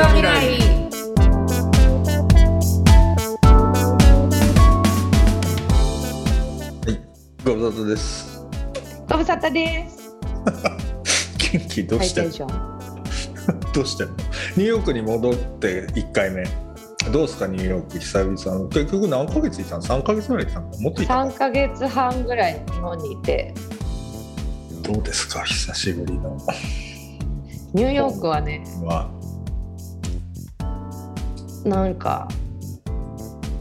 は未来。はい、ご無沙汰です。ご無沙汰です。元気どうしてんの？どうしてんの？ニューヨークに戻って1回目。どうですかニューヨーク久々の。結局何ヶ月いたの？3ヶ月ぐらいいたの？もっといたの？3ヶ月半ぐらい日本にいて。どうですか久しぶりのニューヨークはね、なんか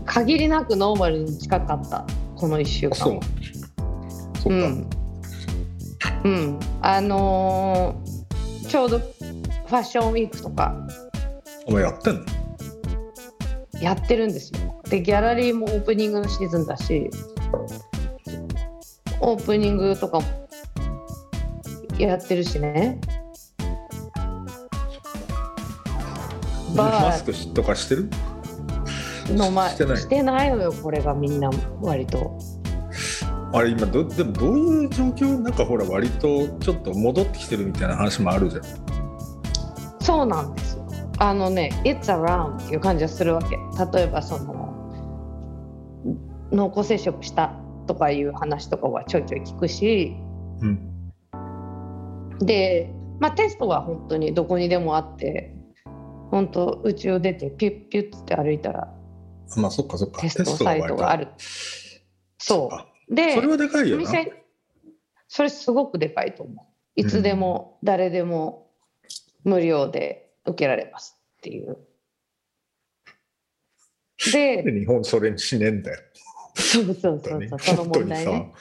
限りなくノーマルに近かったこの1週間。そううん、うん、ちょうどファッションウィークとかやってんの？やってるんですよ。でギャラリーもオープニングのシーズンだし、オープニングとかもやってるしね。マスクとかしてる？の前してないのよ。これがみんな割とあれ今でもどういう状況？なんかほら割とちょっと戻ってきてるみたいな話もあるじゃん。そうなんですよ。It's around っていう感じがするわけ。例えばその濃厚接触したとかいう話とかはちょいちょい聞くし、うんでまあ、テストは本当にどこにでもあって本当宇宙出てピュッピュッって歩いたら、まあ、そっかそっかテストサイトがある。そうでそれはでかいよな。それすごくでかいと思う。いつでも誰でも無料で受けられますっていう、うん、で日本それにしねえんだよ。そうその問題ね。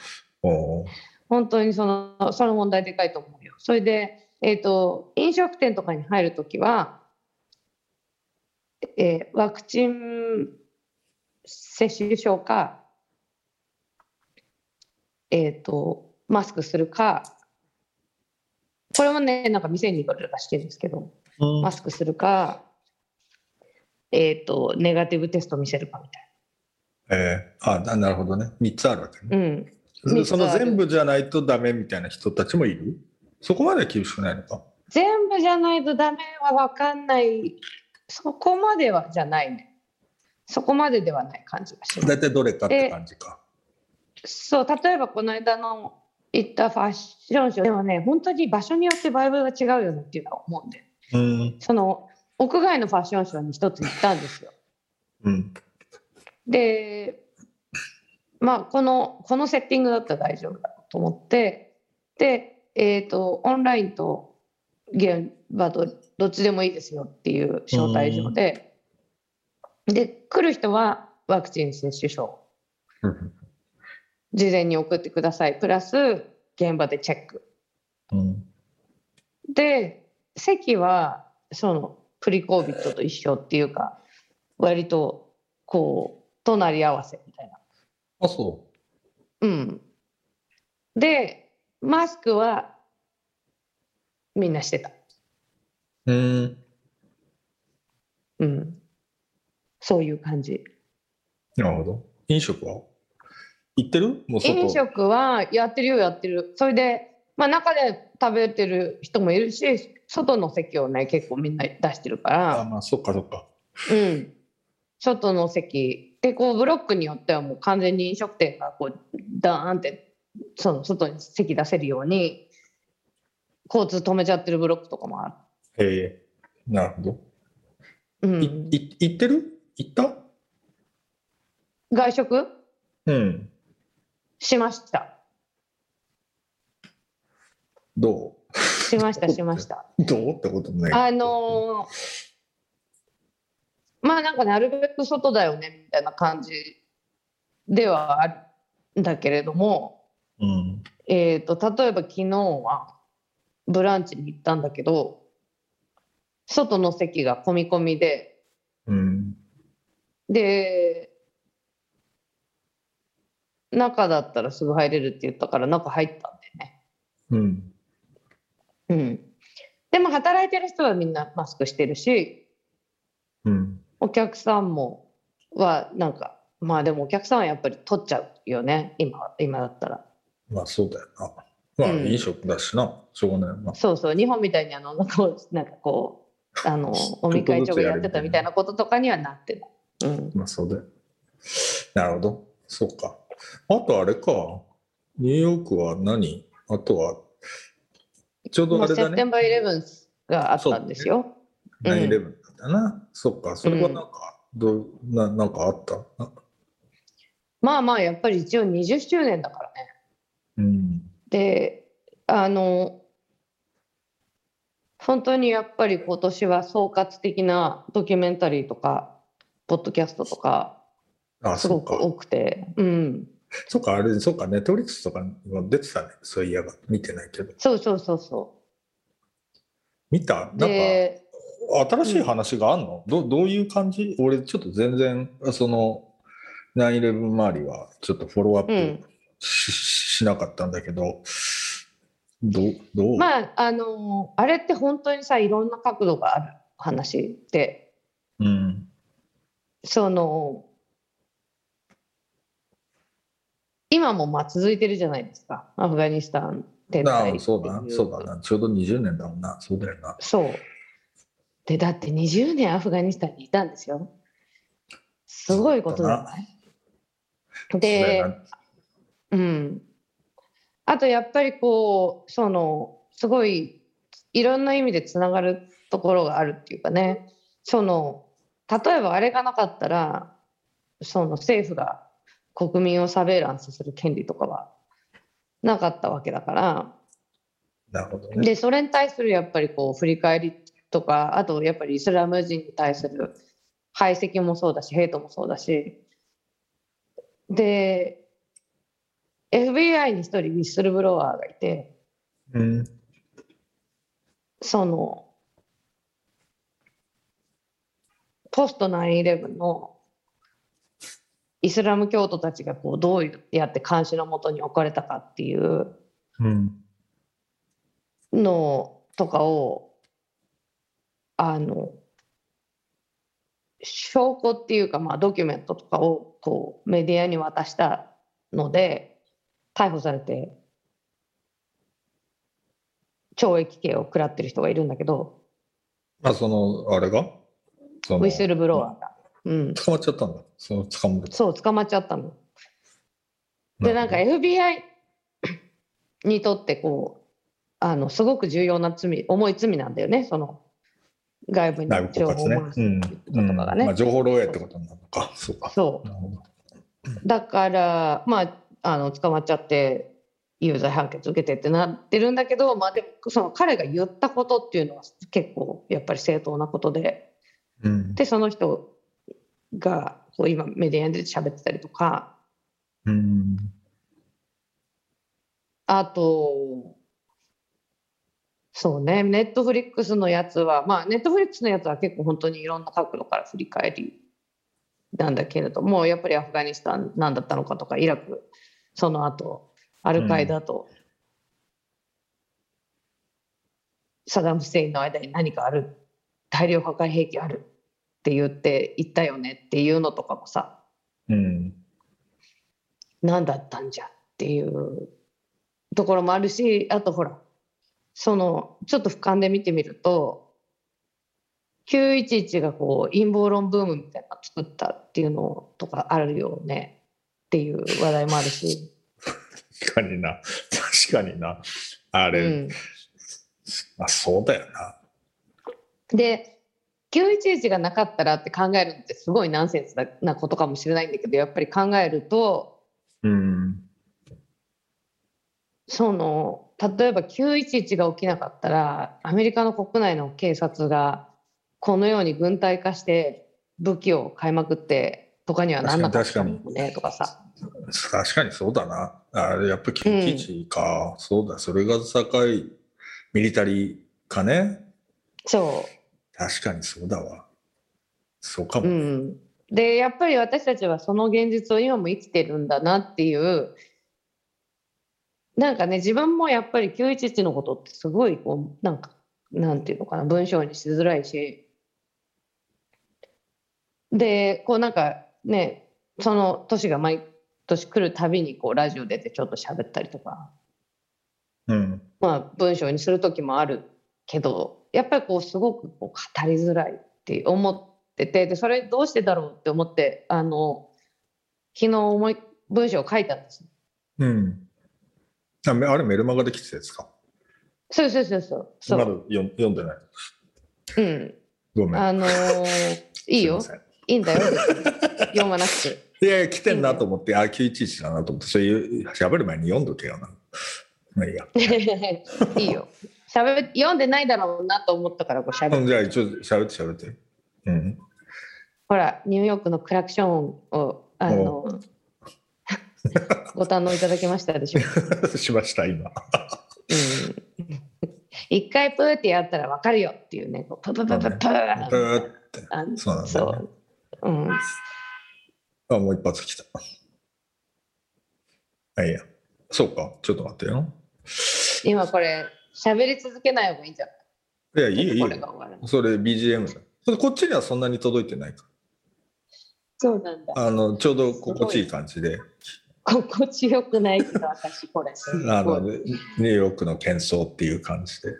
本当にその問題でかいと思うよ。それで、飲食店とかに入るときは、ワクチン接種証か、マスクするか、これもねなんか店にいろいろ出してるんですけど、うん、マスクするか、ネガティブテスト見せるかみたいな。なるほどね。3つあるわけね。うんその全部じゃないとダメみたいな人たちもいる？そこまで厳しくないのか。全部じゃないとダメは分かんない。そこまではじゃないね。そこまでではない感じがします。だいたいどれかって感じか。そう例えばこの間の行ったファッションショーでもね本当に場所によってバイブが違うよねっていうのは思うんで、うんその屋外のファッションショーに一つ行ったんですよ。うんでまあ、このセッティングだったら大丈夫だと思ってで、オンラインと現場とどっちでもいいですよっていう招待状で、で来る人はワクチン接種証事前に送ってくださいプラス現場でチェック、うん、で席はそのプリコービットと一緒っていうか割とこう隣り合わせみたいな。あそううん、でマスクはみんなしてた。うんそういう感じ。なるほど。飲食は行ってる？もう外飲食はやってる。それで、まあ、中で食べてる人もいるし外の席をね結構みんな出してるから。あ、まあ、そっかうん外の席でこうブロックによってはもう完全に飲食店がこうダーンってその外に席出せるように交通止めちゃってるブロックとかもある。へえなるほど、うん、行った外食、うん、しました。どうしましたどうってことない。まあなんかなるべく外だよねみたいな感じではあるんだけれども、うん例えば昨日はブランチに行ったんだけど外の席が混み込みで、うん、で中だったらすぐ入れるって言ったから中入ったんでね、うんうん、でも働いてる人はみんなマスクしてるし、うんお客さんもはなんかまあでもお客さんはやっぱり取っちゃうよね今だったら。まあそうだよな。まあ飲食だしな、うん、しょうがないよな。そうそう日本みたいになんかこうお見会長がやってたみたいなこととかにはなってる。うん、まあそうだよ。なるほど、そうか。あとあれか、ニューヨークは何？あとはちょうどあれだね。セプテンバー11があったんですよ。11だったな。そうか、それはなんかなんかあった。まあまあやっぱり一応20周年だからね。うん、で本当にやっぱり今年は総括的なドキュメンタリーとかポッドキャストとかすごく多くて、うん、そうかあれそうかネットフリックスとかも出てたね。そういやが見てないけど。そうそうそうそう。見たなんか新しい話があんの？うん、どういう感じ？俺ちょっと全然その9/11周りはちょっとフォローアップ、うん、しなかったんだけど。どうまああれって本当にさいろんな角度がある話で、うん、その今もまあ続いてるじゃないですかアフガニスタン展開っていう。そうだなちょうど20年だもんな。そうだよな。そうでだって20年アフガニスタンにいたんですよ。すごいことじゃないで、うん。あとやっぱりこうそのすごいいろんな意味でつながるところがあるっていうかね。その例えばあれがなかったらその政府が国民をサベイランスする権利とかはなかったわけだから。なるほどね。でそれに対するやっぱりこう振り返りとかあとやっぱりイスラム人に対する排斥もそうだしヘイトもそうだしで。FBI に一人ウィッスルブロワーがいて、うん、そのポスト 9/11 のイスラム教徒たちがこうどうやって監視のもとに置かれたかっていうのとかを証拠っていうか、まあ、ドキュメントとかをこうメディアに渡したので逮捕されて懲役刑を食らってる人がいるんだけど、あそのあれがウィスルブロワーが、うん、捕まっちゃったんだ。そう捕まっちゃったので、なんか FBI にとってこうすごく重要な罪重い罪なんだよね。その外部に情報を漏らすことがね、まあ、情報漏洩ってことなのか。そうだからまあ捕まっちゃって有罪判決受けてってなってるんだけど、まあ、でもその彼が言ったことっていうのは結構やっぱり正当なことで、うん、でその人がこう今メディアで喋ってたりとか、うん、あとそうねネットフリックスのやつはまあネットフリックスのやつは結構本当にいろんな角度から振り返りなんだけれどもやっぱりアフガニスタン何だったのかとかイラクその後アルカイダとサダム・フセインの間に何かある大量破壊兵器あるって言って言ったよねっていうのとかもさ、うん、何だったんじゃっていうところもあるしあとほらそのちょっと俯瞰で見てみると911がこう陰謀論ブームみたいなの作ったっていうのとかあるよねっていう話題もあるし確かになあれ、うん、まあそうだよな。で911がなかったらって考えるのってすごいナンセンスなことかもしれないんだけどやっぱり考えると、うん、その例えば911が起きなかったらアメリカの国内の警察がこのように軍隊化して武器を買いまくってとかにはなんなかったもんねとかさ。確かにそうだな。あれやっぱり911か、うん、そうだそれが境ミリタリーかね。そう確かにそうだわ。そうかも、うん、でやっぱり私たちはその現実を今も生きてるんだなっていうなんかね自分もやっぱり911のことってすごいこうなんかなんていうのかな文章にしづらいしでこうなんかね、その年が毎年来るたびにこうラジオ出てちょっと喋ったりとか、うん、まあ文章にする時もあるけどやっぱりこうすごくこう語りづらいって思ってて、でそれどうしてだろうって思って、昨日文章を書いたんです。うん。あれメルマガで来てたやつか。そうそうそうそう。まだ読んでない。うん。ごめん。いいよ。いいんだよ。読まなくて。いやいや、来てんなと思って、あ、911だなと思って、そういう喋る前に読んどけよな。まあいいや。いいよ。読んでないだろうなと思ったからこう喋る。じゃあ一応喋って。うん。ほらニューヨークのクラクションをご堪能いただけましたでしょうか。しました今。うん。一回プーってやったらわかるよっていうね。こうプープープープー。プーって。そうなんだね。そう。うん。あ、もう一発来た。あ、いや、そうか、ちょっと待ってよ。今これ喋り続けない方がいいんじゃない？いや、いいよ。それ BGM だ。それこっちにはそんなに届いてないから。そうなんだ。ちょうど心地いい感じで。心地よくないけど私これすごい。ニューヨークの喧騒っていう感じで。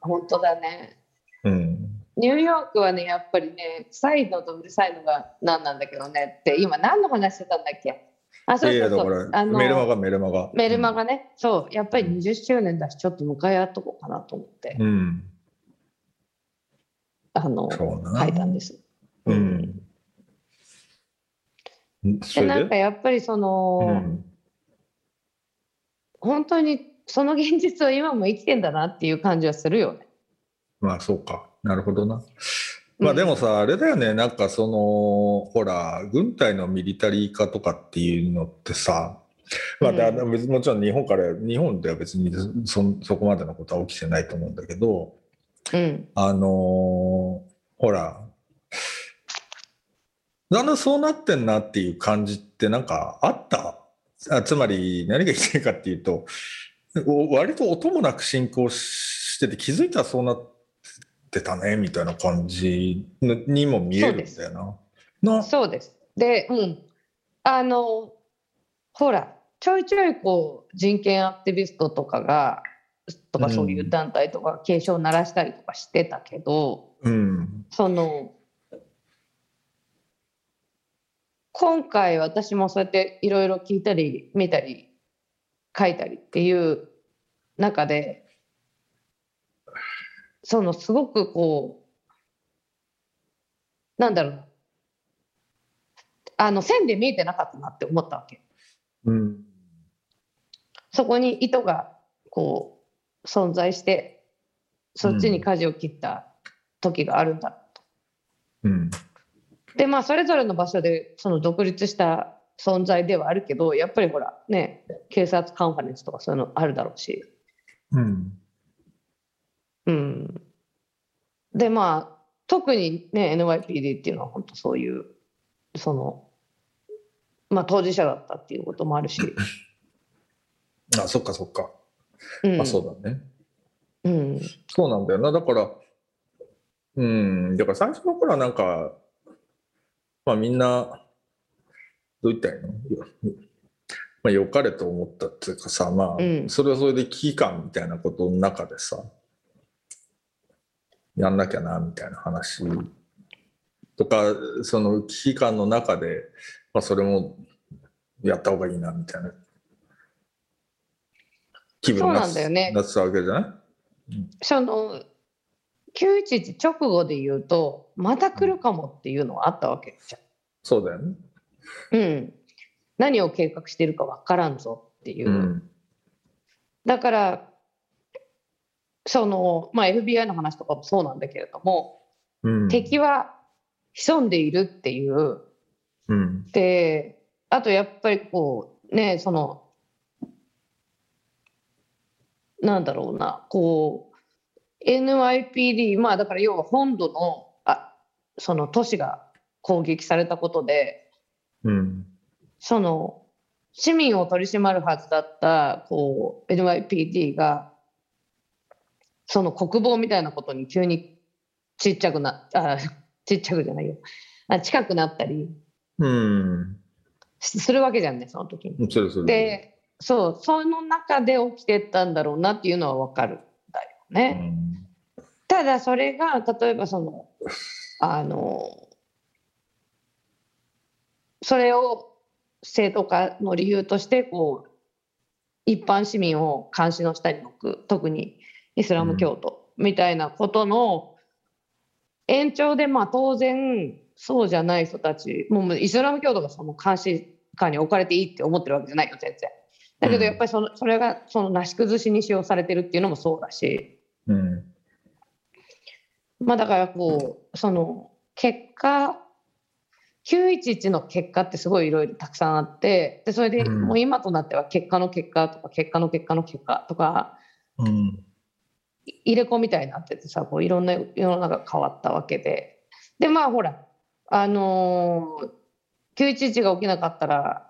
本当だね。うん。ニューヨークはね、やっぱりね、臭いのとうるさいのが何なんだけどねって、今何の話してたんだっけ。あ、そうそうそう。メルマガ。メルマガね、うん、そう、やっぱり20周年だし、ちょっと迎え合っとこうかなと思って、うん、書いたんです。うん。で、なんかやっぱりその、うん、本当にその現実を今も生きてんだなっていう感じはするよね。まあ、そうか。なるほどな。まあでもさ、うん、あれだよね、なんかそのほら軍隊のミリタリー化とかっていうのってさ、まあだ、うん、もちろん日本では別にそこまでのことは起きてないと思うんだけど、うん、ほらだんだんそうなってんなっていう感じってなんかあった。つまり何が言いたいかっていうと、割と音もなく進行してて気づいたらそうなってたねみたいな感じにも見えるんだよな。そうです。で、うん、ほらちょいちょいこう人権アクティビストとかそういう団体とか警鐘を鳴らしたりとかしてたけど、うん、今回私もそうやっていろいろ聞いたり見たり書いたりっていう中で。すごくこうなんだろう、線で見えてなかったなって思ったわけ、うん、そこに糸がこう存在してそっちに舵を切った時があるんだと、うん、でまあそれぞれの場所でその独立した存在ではあるけどやっぱりほらね警察カンファレンスとかそういうのあるだろうし、うんうん、でまあ特にね NYPD っていうのは本当そういうまあ、当事者だったっていうこともあるしあそっか、うん、あそうだね、うん、そうなんだよな。だから最初の頃はなんか、まあ、みんなどう言ったらいいの、まあ、良かれと思ったっていうかさ、まあうん、それはそれで危機感みたいなことの中でさやんなきゃなみたいな話とか、その危機感の中で、まあ、それもやった方がいいなみたいな気分になってたわけじゃない？911直後で言うとまた来るかもっていうのはあったわけじゃん。そうだよね、うん、何を計画してるか分からんぞっていう、うん、だからまあ、FBI の話とかもそうなんだけれども、うん、敵は潜んでいるっていう、うん、であとやっぱりこうねなんだろうなこう NYPD まあだから要は本土の都市が攻撃されたことで、うん、市民を取り締まるはずだったこう NYPD が国防みたいなことに急に近くなったりするわけじゃんね、その時に。で、そう、その中で起きてったんだろうなっていうのは分かるんだよね。ただそれが例えばそれを正当化の理由としてこう一般市民を監視の下に置く、特にイスラム教徒みたいなことの延長で、まあ当然そうじゃない人たちもうイスラム教徒がその監視下に置かれていいって思ってるわけじゃないよ全然。だけどやっぱりそれがそのなし崩しに使用されてるっていうのもそうだし、まあだからこうその結果911の結果ってすごいいろいろたくさんあって、でそれでもう今となっては結果の結果とか結果の結果の結果とか入れ子みたいになっててさ、こういろんな世の中変わったわけで、でまあほら911が起きなかったら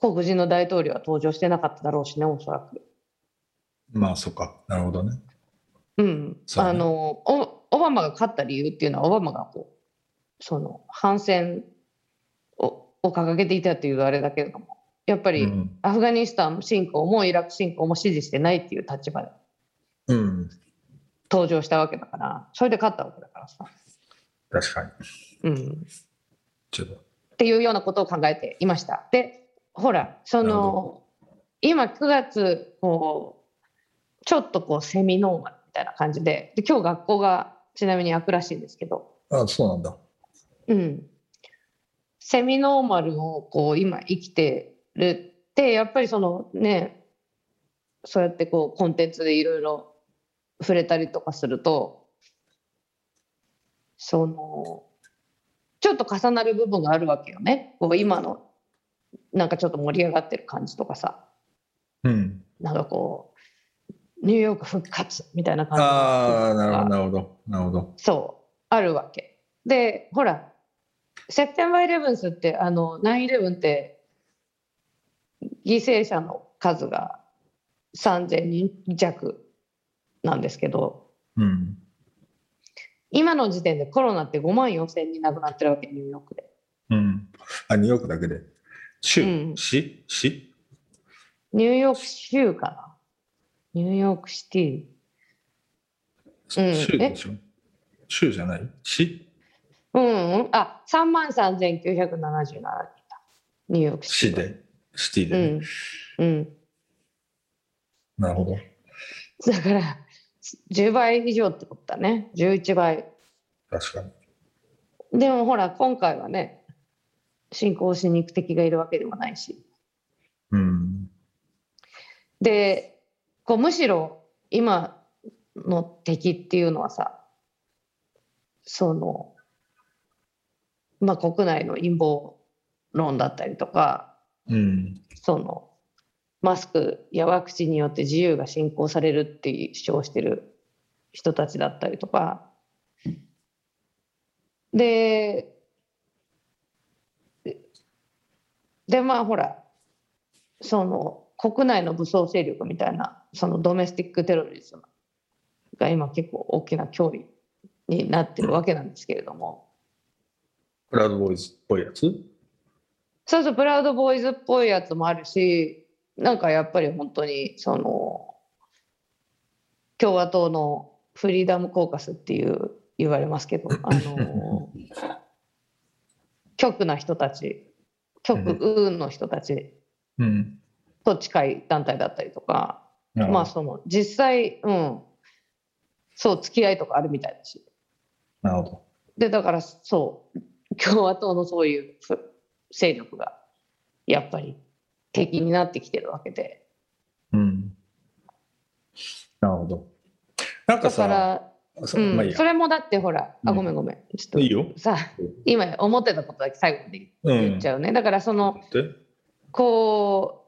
黒人の大統領は登場してなかっただろうしね、おそらく。まあそっか、なるほどね。うん、そうね。オバマが勝った理由っていうのはオバマがこうその反戦を掲げていたというあれだけれども、やっぱりアフガニスタン侵攻もイラク侵攻も支持してないっていう立場で登場したわけだから、それで勝ったわけだからさ。確かに。うん。ちょっと。っていうようなことを考えていました。でほら今9月こうちょっとこうセミノーマルみたいな感じ で今日学校がちなみに開くらしいんですけど、あそうなんだ、うん、セミノーマルをこう今生きてるってやっぱりそのねそうやってこうコンテンツでいろいろ触れたりとかするとそのちょっと重なる部分があるわけよね、こう今のなんかちょっと盛り上がってる感じとかさ、うん、なんかこうニューヨーク復活みたいな感じとか、あー、なるほどなるほど、そうあるわけで、ほらセプテンバー11って9/11って犠牲者の数が3000人弱なんですけど、うん、今の時点でコロナって54,000人亡くなってるわけニューヨークで、うん、あニューヨークだけで州、うん、市ニューヨーク州かな、ニューヨークシティ、うん、州でしょ、州じゃない市、うん、あ33,977人だニューヨークシティシティで、ね、うん、うん、なるほど、だから10倍以上ってことだね、11倍、確かに。でもほら今回はね進行しに行く敵がいるわけでもないし、うん、でこうむしろ今の敵っていうのはさその、まあ、国内の陰謀論だったりとか、うん、そのマスクやワクチンによって自由が侵攻されるって主張してる人たちだったりとかで。まあほらその国内の武装勢力みたいなそのドメスティックテロリズムが今結構大きな脅威になってるわけなんですけれども、プラウドボーイズっぽいやつ、そうそう、プラウドボーイズっぽいやつもあるし、なんかやっぱり本当にその共和党のフリーダムコーカスっていう言われますけど極な人たち極右の人たちと近い団体だったりとか、うん、まあその実際、うん、そう付き合いとかあるみたいだし、なるほど、でだからそう共和党のそういう勢力がやっぱり敵になってきてるわけで、うん、なるほど、なんかさだから、うんまあ、いいや、それもだってほら、あごめんごめん、ちょっといいよさ今思ってたことだけ最後まで言っちゃうね、うん、だからそのこ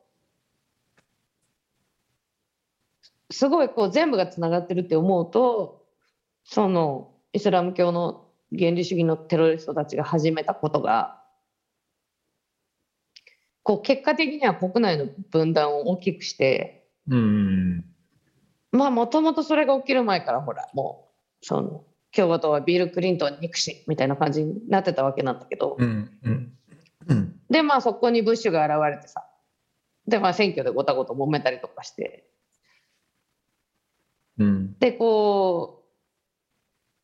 うすごいこう全部がつながってるって思うとそのイスラム教の原理主義のテロリストたちが始めたことがこう結果的には国内の分断を大きくして、うん、まあもともとそれが起きる前からほらもうその共和党はビル・クリントン憎しみたいな感じになってたわけなんだけど、うんうんうん、でまあそこにブッシュが現れてさ、でまあ選挙でごたごた揉めたりとかして、うん、でこ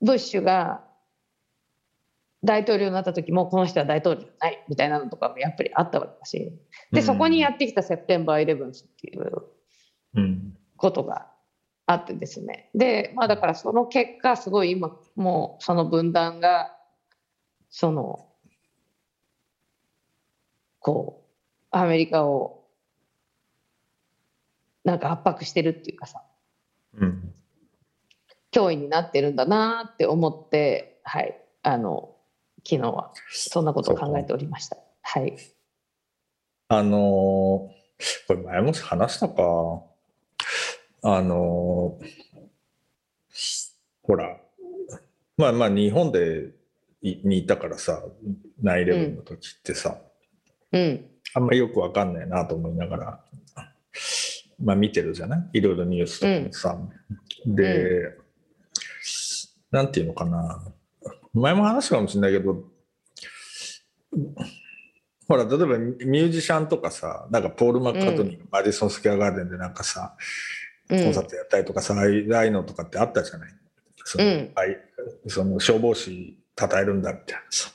ブッシュが大統領になった時もこの人は大統領じゃないみたいなのとかもやっぱりあったわけだし、でそこにやってきたセプテンバー11っていうことがあってですね、で、まあ、だからその結果すごい今もうその分断がそのこうアメリカをなんか圧迫してるっていうかさ、うん、脅威になってるんだなって思って、はい、昨日はそんなことを考えておりました。はい、これ前も話したか、ほらまあ日本にいたからさ、9/11の時ってさ、うん、あんまりよく分かんないなと思いながら、まあ、見てるじゃない、いろいろニュースとかさ、うん、で、なんていうのかな、前も話したかもしれないけど、ほら例えばミュージシャンとかさ、なんかポール・マッカートニーがマディソン・スクエア・ガーデンでなんかさ、うん、コンサートやったりとかさ、ああいうのとかってあったじゃない、うん、その消防士称えるんだみたいなさ、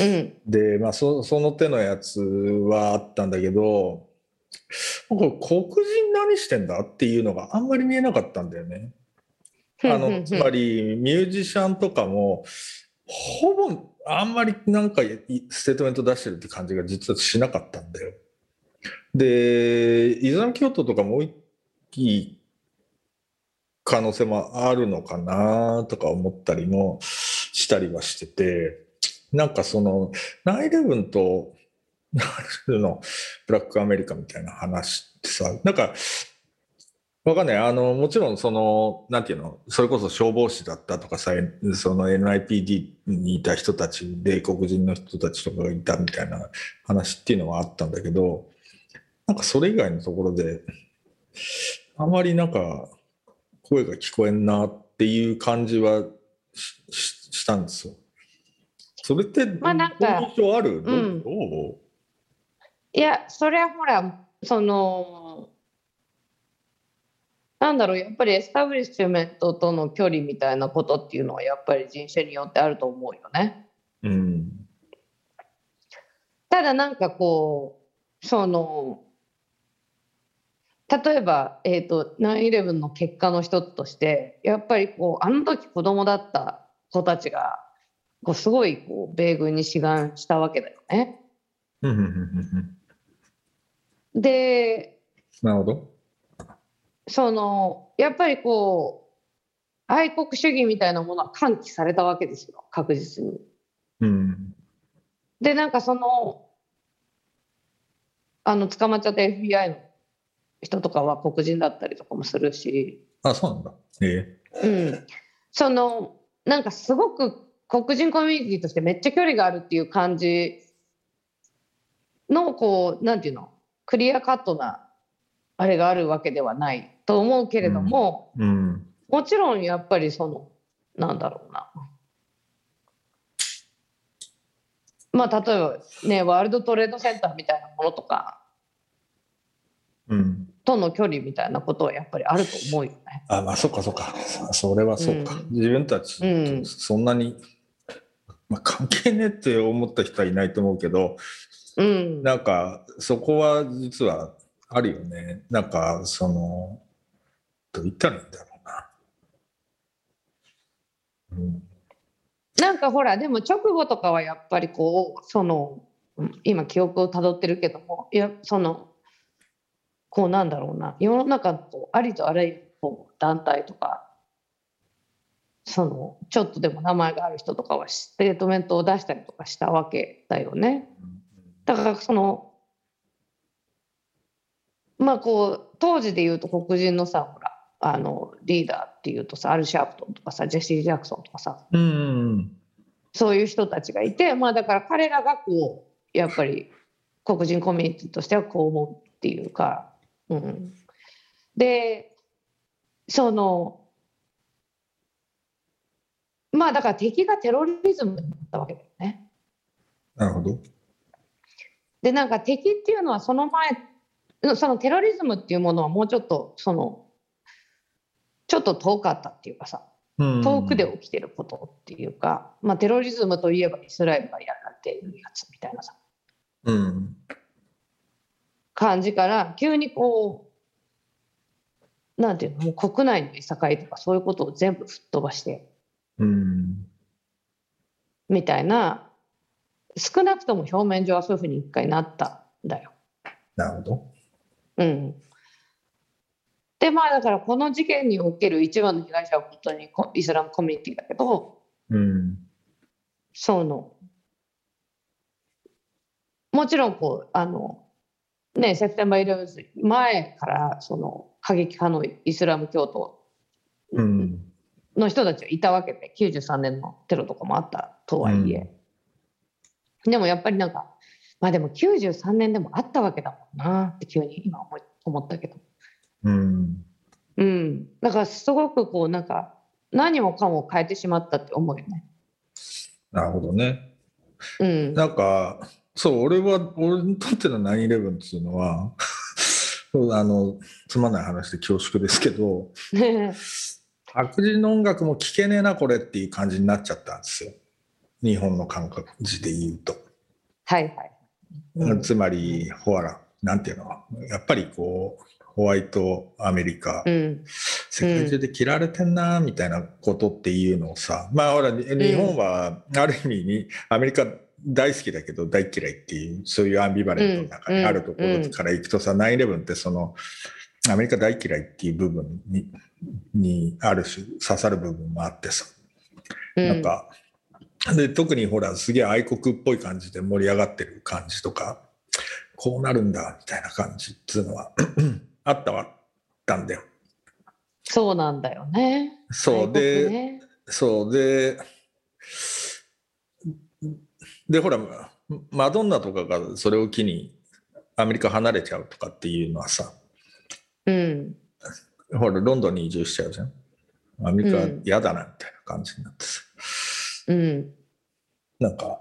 うん、でまあ その手のやつはあったんだけど、これ黒人何してんだっていうのがあんまり見えなかったんだよね。つまりミュージシャンとかもほぼあんまりなんかステートメント出してるって感じが実はしなかったんだよ。でイスラム教徒とかも多い可能性もあるのかなとか思ったりもしたりはしてて、なんかその9/11とのブラックアメリカみたいな話ってさ、なんかわかんない、もちろんそのなんていうの、それこそ消防士だったとかさ、その NIPD にいた人たちで黒人の人たちとかがいたみたいな話っていうのはあったんだけど、なんかそれ以外のところであまりなんか声が聞こえんなっていう感じは したんですよ。それってまあなんかある、うん、いやそれはほらそのなんだろう、やっぱりエスタブリッシュメントとの距離みたいなことっていうのはやっぱり人種によってあると思うよね、うん、ただなんかこうその例えば、9/11の結果の一つとしてやっぱりこうあの時子供だった子たちがこうすごいこう米軍に志願したわけだよね。で、なるほど。そのやっぱりこう愛国主義みたいなものは喚起されたわけですよ、確実に。うん、でなんかその捕まっちゃった FBI の人とかは黒人だったりとかもするし。あ、そうなんだ。うん。そのなんかすごく黒人コミュニティとしてめっちゃ距離があるっていう感じのこうなんていうの、クリアカットなあれがあるわけではないと思うけれども、うんうん、もちろんやっぱりそのなんだろうな、まあ例えばねワールドトレードセンターみたいなものとか、うん、との距離みたいなことはやっぱりあると思うよね。あ、まあそうかそうか、それはそうか、うん、自分たちとそんなに、うん、まあ、関係ねえって思った人はいないと思うけど、うん、なんかそこは実はあるよね。なんかそのどう言ったらいいんだろうな、うん、なんかほらでも直後とかはやっぱりこうその今記憶をたどってるけども、いやそのこうなんだろうな、世の中のこうありとあらゆるこう団体とかそのちょっとでも名前がある人とかはステートメントを出したりとかしたわけだよね。だからそのまあこう当時でいうと黒人のさほらリーダーっていうとさアル・シャープトンとかさジェシー・ジャクソンとかさ、うん、そういう人たちがいて、まあだから彼らがこうやっぱり黒人コミュニティとしてはこう思うっていうか、うん、でそのまあだから敵がテロリズムだったわけだよね。なるほど。でなんか敵っていうのはその前のそのテロリズムっていうものはもうちょっとそのちょっと遠かったっていうかさ、遠くで起きてることっていうか、まあ、テロリズムといえばイスラエルがやられているやつみたいなさ、うん、感じから急にこうなんていうの、もう国内のいさかいとかそういうことを全部吹っ飛ばして、うん、みたいな、少なくとも表面上はそういうふうに一回なったんだよ。なるほど。うんでまあ、だからこの事件における一番の被害者は本当にイスラムコミュニティだけど、うん、そのもちろんこうね、セプテンバー11前からその過激派のイスラム教徒の人たちはいたわけで、93年のテロとかもあったとはいえ、うん、でもやっぱりなんかまあでも93年でもあったわけだもんなって急に今思ったけど。うんうん、だからすごくこうなんか何もかも変えてしまったって思うよね。なるほどね、うん、なんかそう俺にとっての 9/11 っていうのはつまんない話で恐縮ですけど白人の音楽も聴けねえなこれっていう感じになっちゃったんですよ、日本の感覚で言うと。はいはい、うん、つまりほらなんていうのやっぱりこうホワイトアメリカ、うん、世界中で嫌われてんなみたいなことっていうのをさ、まあほら日本はある意味にアメリカ大好きだけど大嫌いっていうそういうアンビバレントの中にあるところからいくとさ、うん、9/11ってそのアメリカ大嫌いっていう部分にある種刺さる部分もあってさ、なんかで特にほらすげえ愛国っぽい感じで盛り上がってる感じとか、こうなるんだみたいな感じっていうのはあったわったんだよ。そうなんだよね。そうで、ね、そうでほらマドンナとかがそれを機にアメリカ離れちゃうとかっていうのはさ、うん、ほらロンドンに移住しちゃうじゃん。アメリカ嫌だなみたいな感じになってさ、うん、なんか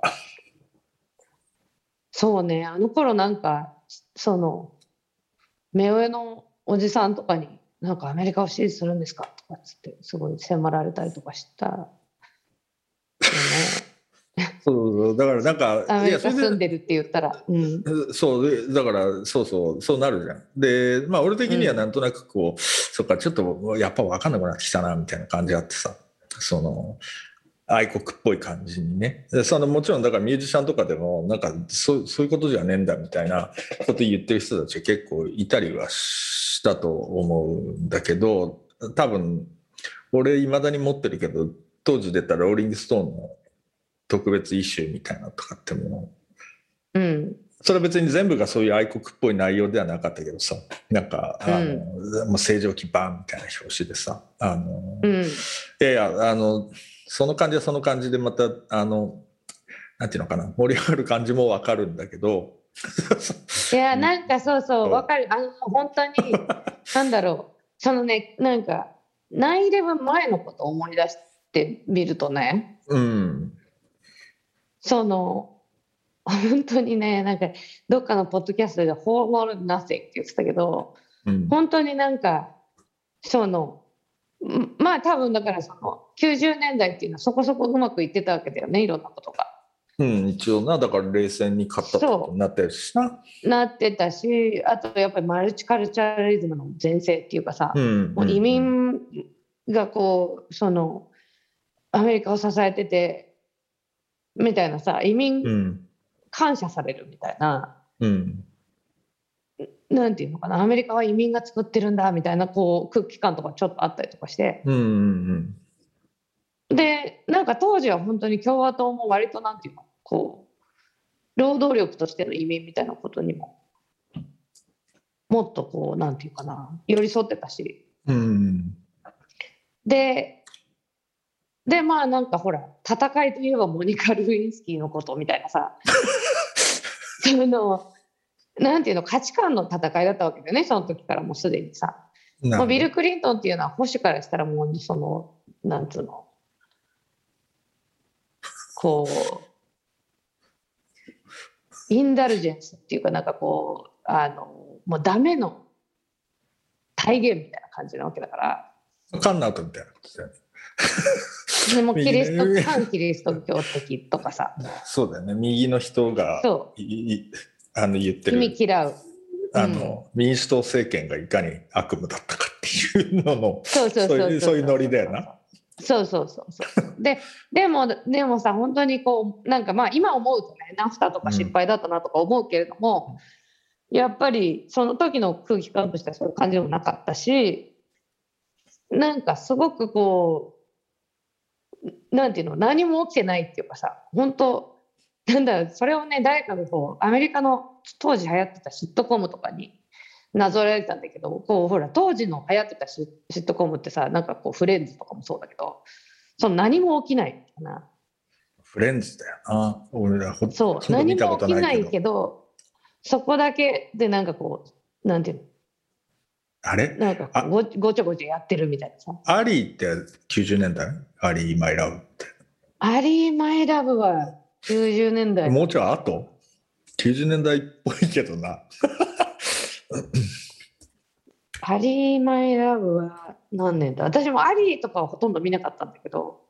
そうね、あの頃なんかその目上のおじさんとかになんかアメリカを支持するんですかとかつってすごい迫られたりとかしたよね。そうだからなんかアメリカ住んでるって言ったら、うん、そうだからそうなるじゃん。でまあ俺的にはなんとなくこう、うん、そっかちょっとやっぱ分かんなくなってきたなみたいな感じあってさ、その愛国っぽい感じにね、そのもちろんだからミュージシャンとかでもなんかそういうことじゃねえんだみたいなこと言ってる人たちが結構いたりはしたと思うんだけど、多分俺いまだに持ってるけど当時出たローリングストーンの特別イシューみたいなとかっても、うん、それは別に全部がそういう愛国っぽい内容ではなかったけどさ、なんかもう正常期バンみたいな表紙でさ、いやいやその感じはその感じでまたなんていうのかな、盛り上がる感じも分かるんだけどいやなんかそう分かる、本当に何だろうそのね、なんか 9/11 前のことを思い出してみるとね、うん、その本当にね、なんかどっかのポッドキャストで「ホーモール・ナッシング」って言ってたけど、うん、本当になんかそのまあ多分だからその90年代っていうのはそこそこうまくいってたわけだよね、いろんなことが、うん、一応なだから冷戦に勝ったことになってるしな、なってたし、あとやっぱりマルチカルチャリズムの全盛っていうかさ、うん、もう移民がこうそのアメリカを支えててみたいなさ、移民感謝されるみたいな、うんなんていうのかな、アメリカは移民が作ってるんだみたいなこう空気感とかちょっとあったりとかして、うんうんうん、でなんか当時は本当に共和党も割となんていうのこう労働力としての移民みたいなことにももっとこうなんていうかな寄り添ってたし、うんうん、でまあなんかほら戦いといえばモニカ・ルインスキーのことみたいなさそういうのをなんていうの価値観の戦いだったわけだよね、その時からもうすでにさ、もうビル・クリントンっていうのは保守からしたらもうそのなんつうのこうインダルジェンスっていうかなんかこうもうダメの体現みたいな感じなわけだから、カンナートみたいなことだよね。でもキリスト反キリスト教的とかさそうだよね、右の人が言ってる君嫌う民主党政権がいかに悪夢だったかっていうののそういうノリだよな。そうでもさ本当にこうなんかまあ今思うとねナフタとか失敗だったなとか思うけれども、うん、やっぱりその時の空気感としてはそういう感じもなかったし、なんかすごくこうなんていうの何も起きてないっていうかさ、本当なんだそれをね誰かのこうアメリカの当時流行ってたシットコムとかになぞられてたんだけど、こうほら当時の流行ってたシットコムってさなんかこうフレンズとかもそうだけどその何も起きないみたいな。フレンズだよな俺らそう何も起きないけどそこだけでなんかこうなんていうのあれなんかごちゃごちゃやってるみたいなさ。アリーって90年代アリーマイラブってアリーマイラブは90年代もうちょい後90年代っぽいけどなアリーマイラブは何年だ、私もアリーとかはほとんど見なかったんだけど、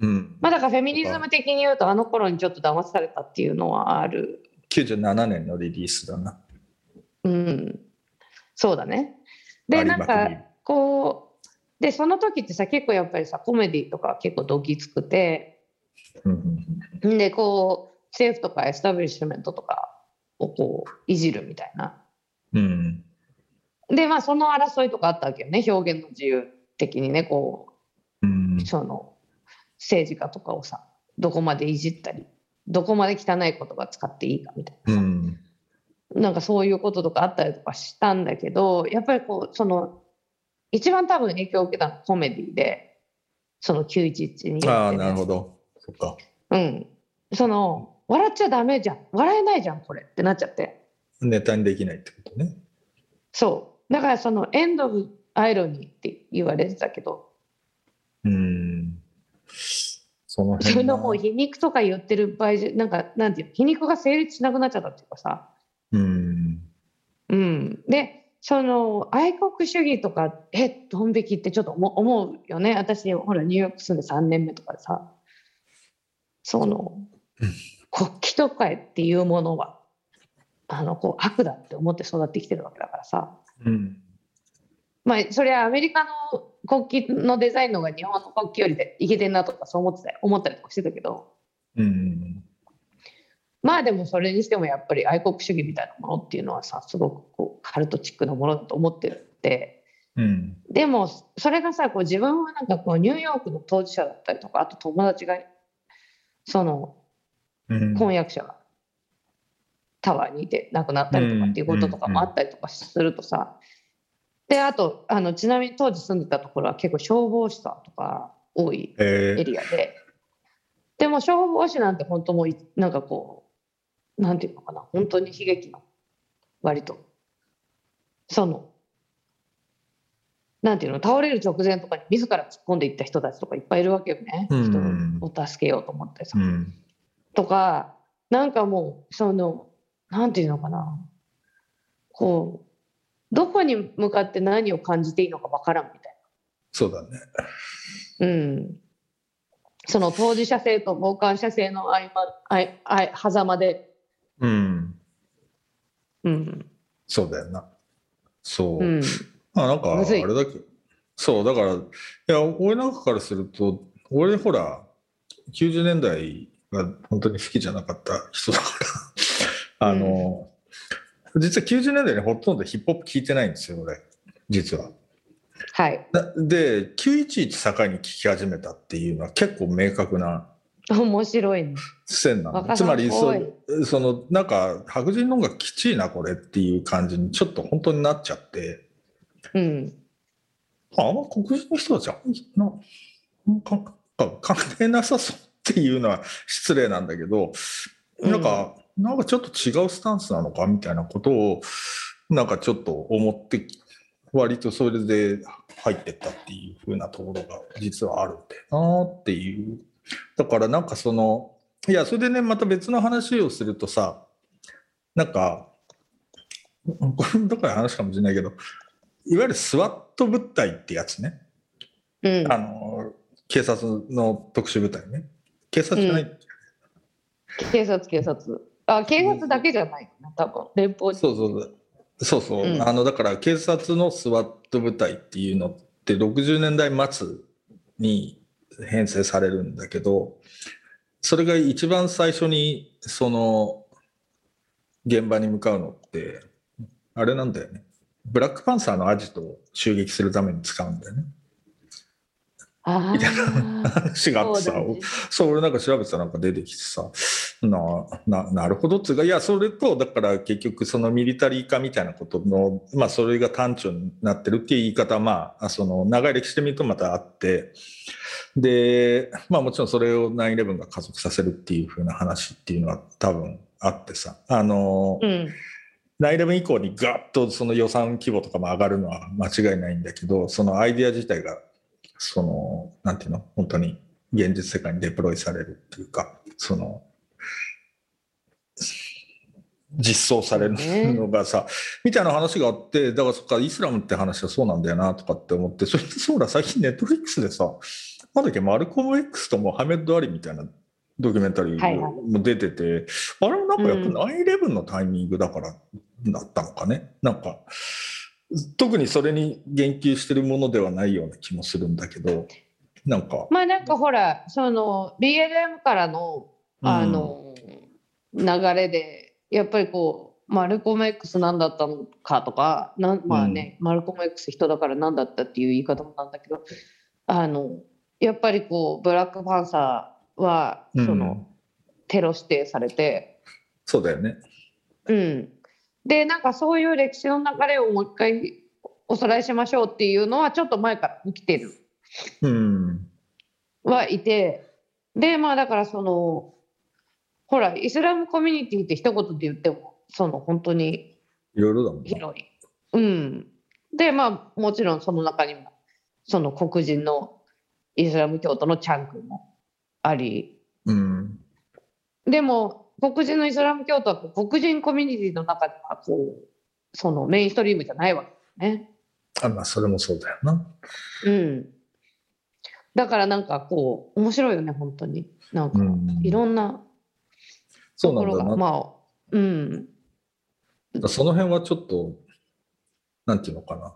うん、まあだからフェミニズム的に言うとあの頃にちょっと騙されたっていうのはある。97年のリリースだな。うんそうだね。でなんかこうでその時ってさ結構やっぱりさコメディとか結構どぎつくて、うん、でこう政府とかエスタブリッシュメントとかをこういじるみたいな。うん、でまあその争いとかあったわけよね、表現の自由的にねこう、うん、その政治家とかをさどこまでいじったりどこまで汚い言葉使っていいかみたいなさ、うん、なんかそういうこととかあったりとかしたんだけど、やっぱりこうその一番多分影響を受けたのはコメディでその911によって、ね、ああなるほどそっか、うん、その笑っちゃダメじゃん笑えないじゃんこれってなっちゃって。ネタにできないってことね。そうだからそのエンド・オブ・アイロニーって言われてたけど、その辺のもう皮肉とか言ってる場合なんかなんていう皮肉が成立しなくなっちゃったっていうかさ、でその愛国主義とかドン引きってちょっと思うよね。私ほらニューヨーク住んで3年目とかでさその国旗とかっていうものはこう悪だって思って育ってきてるわけだからさ、まあそれはアメリカの国旗のデザインの方が日本の国旗よりでイケてんなとかそう思ったりとかしてたけど、まあでもそれにしてもやっぱり愛国主義みたいなものっていうのはさすごくこうカルトチックなものだと思ってるって、でもそれがさこう自分はなんかこうニューヨークの当事者だったりとかあと友達がその婚約者がタワーにいて亡くなったりとかっていうこととかもあったりとかするとさ、であとちなみに当時住んでたところは結構消防士さんとか多いエリアで、でも消防士なんて本当もうなんかこうなんていうのかな本当に悲劇の割とそのなんていうの倒れる直前とかに自ら突っ込んでいった人たちとかいっぱいいるわけよね、人を助けようと思ってさ、とかなんかもうそのなんていうのかなこうどこに向かって何を感じていいのかわからんみたいな。そうだね、その当事者性と傍観者性の狭間でそうだよなそう、なんかあれだけそうだからいや俺なんかからすると俺ほら90年代が本当に好きじゃなかった人だから実は90年代にほとんどヒップホップ聴いてないんですよ俺実は。はい、で911境に聴き始めたっていうのは結構明確な面白い線なの。つまりそのなんか白人の方がきちいなこれっていう感じにちょっと本当になっちゃって、あんま黒人の人たちは関係なさそうっていうのは失礼なんだけどなんかちょっと違うスタンスなのかみたいなことをなんかちょっと思って割とそれで入ってったっていう風なところが実はあるんだよなっていう。だからなんかそのいやそれでねまた別の話をするとさなんかこれどっかで話かもしれないけどいわゆるスワット物体ってやつね、警察の特殊部隊ね。警察じゃない、うん、警察あ、警察だけじゃないな、多分連邦そうそうそうそう、うん、だから警察のスワット部隊っていうのって60年代末に編成されるんだけど、それが一番最初にその現場に向かうのってあれなんだよね、ブラックパンサーのアジトを襲撃するために使うんだよね。あみたいな話があってさ、そう俺なんか調べてたらなんか出てきてさ、なるほどっていうか、いやそれとだから結局そのミリタリー化みたいなことの、まあ、それが端緒になってるっていう言い方は、まあ、その長い歴史で見るとまたあって、で、まあ、もちろんそれを 9/11 が加速させるっていう風な話っていうのは多分あってさ、9/11 以降にガッとその予算規模とかも上がるのは間違いないんだけど、そのアイデア自体がそのなんていうの本当に現実世界にデプロイされるっていうか、その実装されるのがさ、みたいな話があって、だからそっかイスラムって話はそうなんだよなとかって思って、それでそうだ最近ネットフリックスでさ、なんだっけマルコム X とモハメッド・アリみたいなドキュメンタリーも出てて、はいはい、あれもなんかやっぱ 9/11 のタイミングだからだったのかね、なんか特にそれに言及してるものではないような気もするんだけど、なんかまあなんかほらその BLM からの流れでやっぱりこうマルコム X 何だったのかとかまあね、マルコム X 人だから何だったっていう言い方もなんだけど、やっぱりこうブラックパンサーはそのテロ指定されて、そうだよね、うんでなんかそういう歴史の流れをもう一回おさらいしましょうっていうのはちょっと前から起きてる、うん、はいて、でまあだからそのほらイスラムコミュニティって一言で言ってもその本当にいろいろだもん広い、うんでまあもちろんその中にもその黒人のイスラム教徒のチャンクもあり、うんでも黒人のイスラム教徒は黒人コミュニティの中ではこうそのメインストリームじゃないわけですね。あ、まあそれもそうだよな。うん。だからなんかこう面白いよね本当に。なんかいろんなところが、そうなんだな、まあうん。その辺はちょっとなんていうのか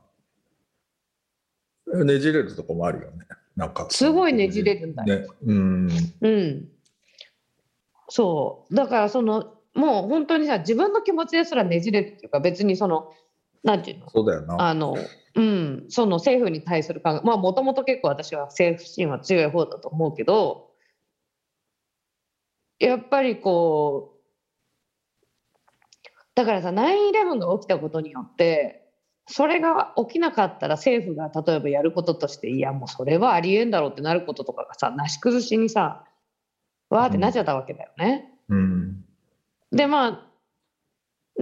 な、ねじれるとこもあるよね。なんかすごいねじれるんだよ。ね、うん。うん。そうだからそのもう本当にさ自分の気持ちですらねじれるっていうか、別にそのなんていうのそうだよなうんその政府に対する考え、まあもともと結構私は政府心は強い方だと思うけど、やっぱりこうだからさ 9/11 が起きたことによってそれが起きなかったら政府が例えばやることとして、いやもうそれはありえんだろうってなることとかがさなし崩しにさわーってなっちゃったわけだよね、うん、でまあ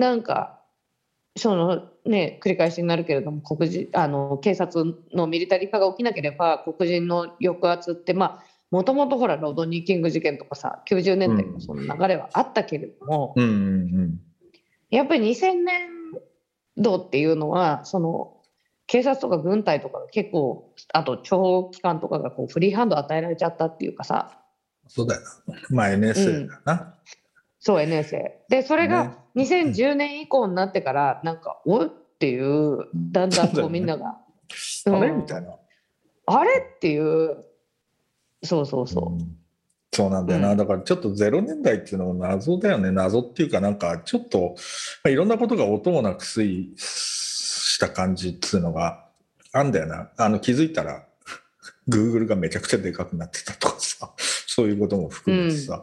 なんかそのね繰り返しになるけれども黒人警察のミリタリー化が起きなければ黒人の抑圧ってまあもともとほらロドニー・キング事件とかさ90年代のその流れはあったけれども、うんうんうんうん、やっぱり2000年度っていうのはその警察とか軍隊とか結構あと諜報機関とかがこうフリーハンド与えられちゃったっていうかさ、そうだよまあ NSA だな、うん、そう NSA でそれが2010年以降になってからなんかおっていうだんだんこうみんなが、うん、あれみたいなあれっていうそうそうそう、うん、そうなんだよな、うん、だからちょっと0年代っていうのも謎だよね、謎っていうかなんかちょっと、まあ、いろんなことが音もなく推移した感じっていうのがあんだよな、気づいたらGoogle がめちゃくちゃでかくなってたとかさそういうことも含めてさ、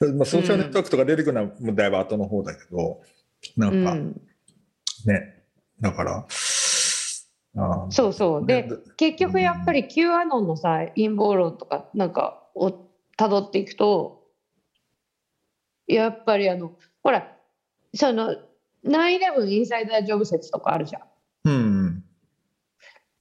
まあ、ソーシャルネットワークとか出てくるのはもうだいぶ後の方だけど、なんか、うん、ねだからそうそうで、ね、結局やっぱり Q アノンのさ陰謀論とかなんかをたどっていくとやっぱりほらその 9/11 インサイダージョブ説とかあるじゃん、うん、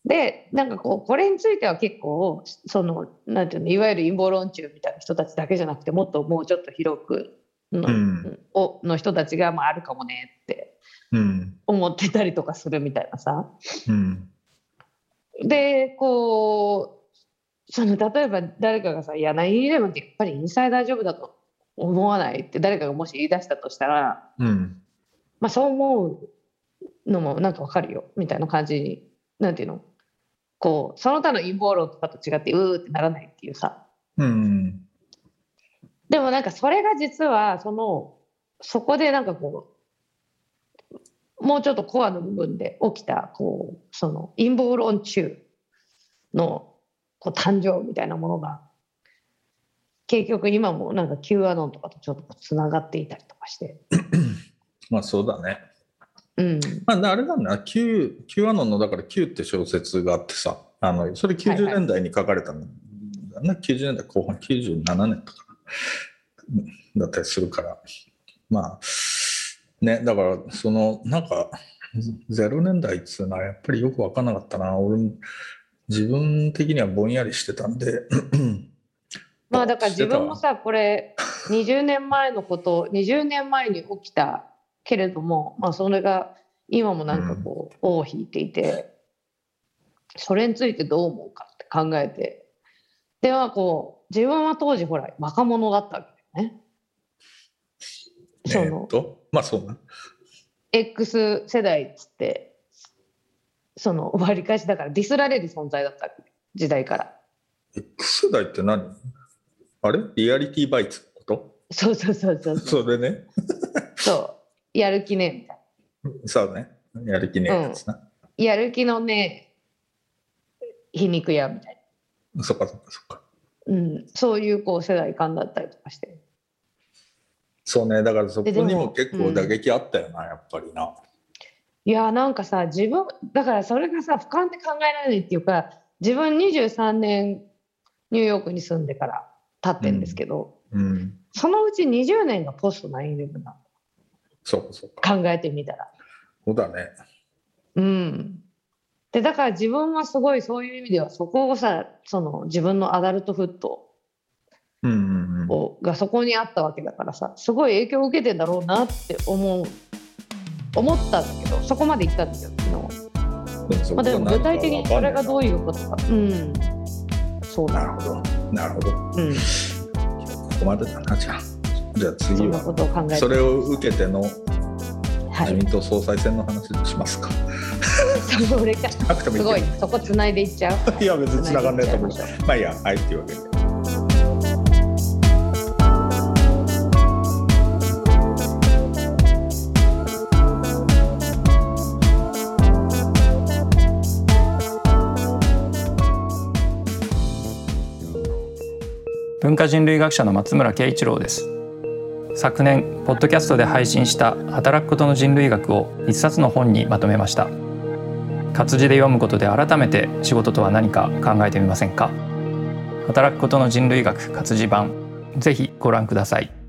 でなんかこうこれについては結構そのなんていうのいわゆる陰謀論中みたいな人たちだけじゃなくてもっともうちょっと広くの人たちがまああるかもねって思ってたりとかするみたいなさ、うん、でこうその例えば誰かがさ、いや9/11ってやっぱりインサイダージョブだと思わないって誰かがもし言い出したとしたら、うん、まあそう思うのもなんかわかるよみたいな感じに、なんていうの、こうその他の陰謀論とかと違ってうーってならないっていうさ、うん、でもなんかそれが実はそこでなんかこうもうちょっとコアの部分で起きたこうその陰謀論中のこう誕生みたいなものが結局今もなんか Q アノンとかとちょっとつながっていたりとかしてまあそうだね、うん、まあ、あれなんだ Q アノンのだから Q って小説があってさ、それ90年代に書かれたんだね、はいはい、90年代後半97年とかだったりするから、まあね、だからそのなんか0年代っていうのはやっぱりよく分からなかったな、俺自分的にはぼんやりしてたんでまあだから自分もさこれ20年前のこと20年前に起きたけれども、まあそれが今もなんかこう尾を引いていて、それについてどう思うかって考えて、ではこう自分は当時ほら若者だったわけだよね。まあそうな X 世代っつってその割り返しだからディスられる存在だった時代から X 世代って何あれリアリティバイツのこと、そうそうそうそうそれねそうやる気ねえみたいな、そうねやる気ねえやつな、うん、やる気のね皮肉屋みたいな、そっかそっかそっか、うん、そういうこう世代間だったりとかして、そうね、だからそこにも結構打撃あったよな、うん、やっぱりな。いやなんかさ自分だからそれがさ俯瞰で考えられないっていうか、自分23年ニューヨークに住んでから経ってんですけど、うんうん、そのうち20年がポスト9/11な。そうそうか。考えてみたら。そうだね。うん。でだから自分はすごいそういう意味ではそこをさその自分のアダルトフット。うんうんうん、がそこにあったわけだからさ、すごい影響を受けてんだろうなって思ったんだけど、そこまで行ったんですよ昨日。まあ、でも具体的にそれがどういうことか、うん、そうだ、なるほどなるほど、うん、ここまでだな。じゃあ次は それを受けての自民党総裁選の話しますか、はい、それかすごいそこ繋いでいっちゃういや別に繋がんないと思うし、まあいいや、はい、っていうわけで文化人類学者の松村圭一郎です。昨年ポッドキャストで配信した働くことの人類学を一冊の本にまとめました。活字で読むことで改めて仕事とは何か考えてみませんか。働くことの人類学活字版、ぜひご覧ください。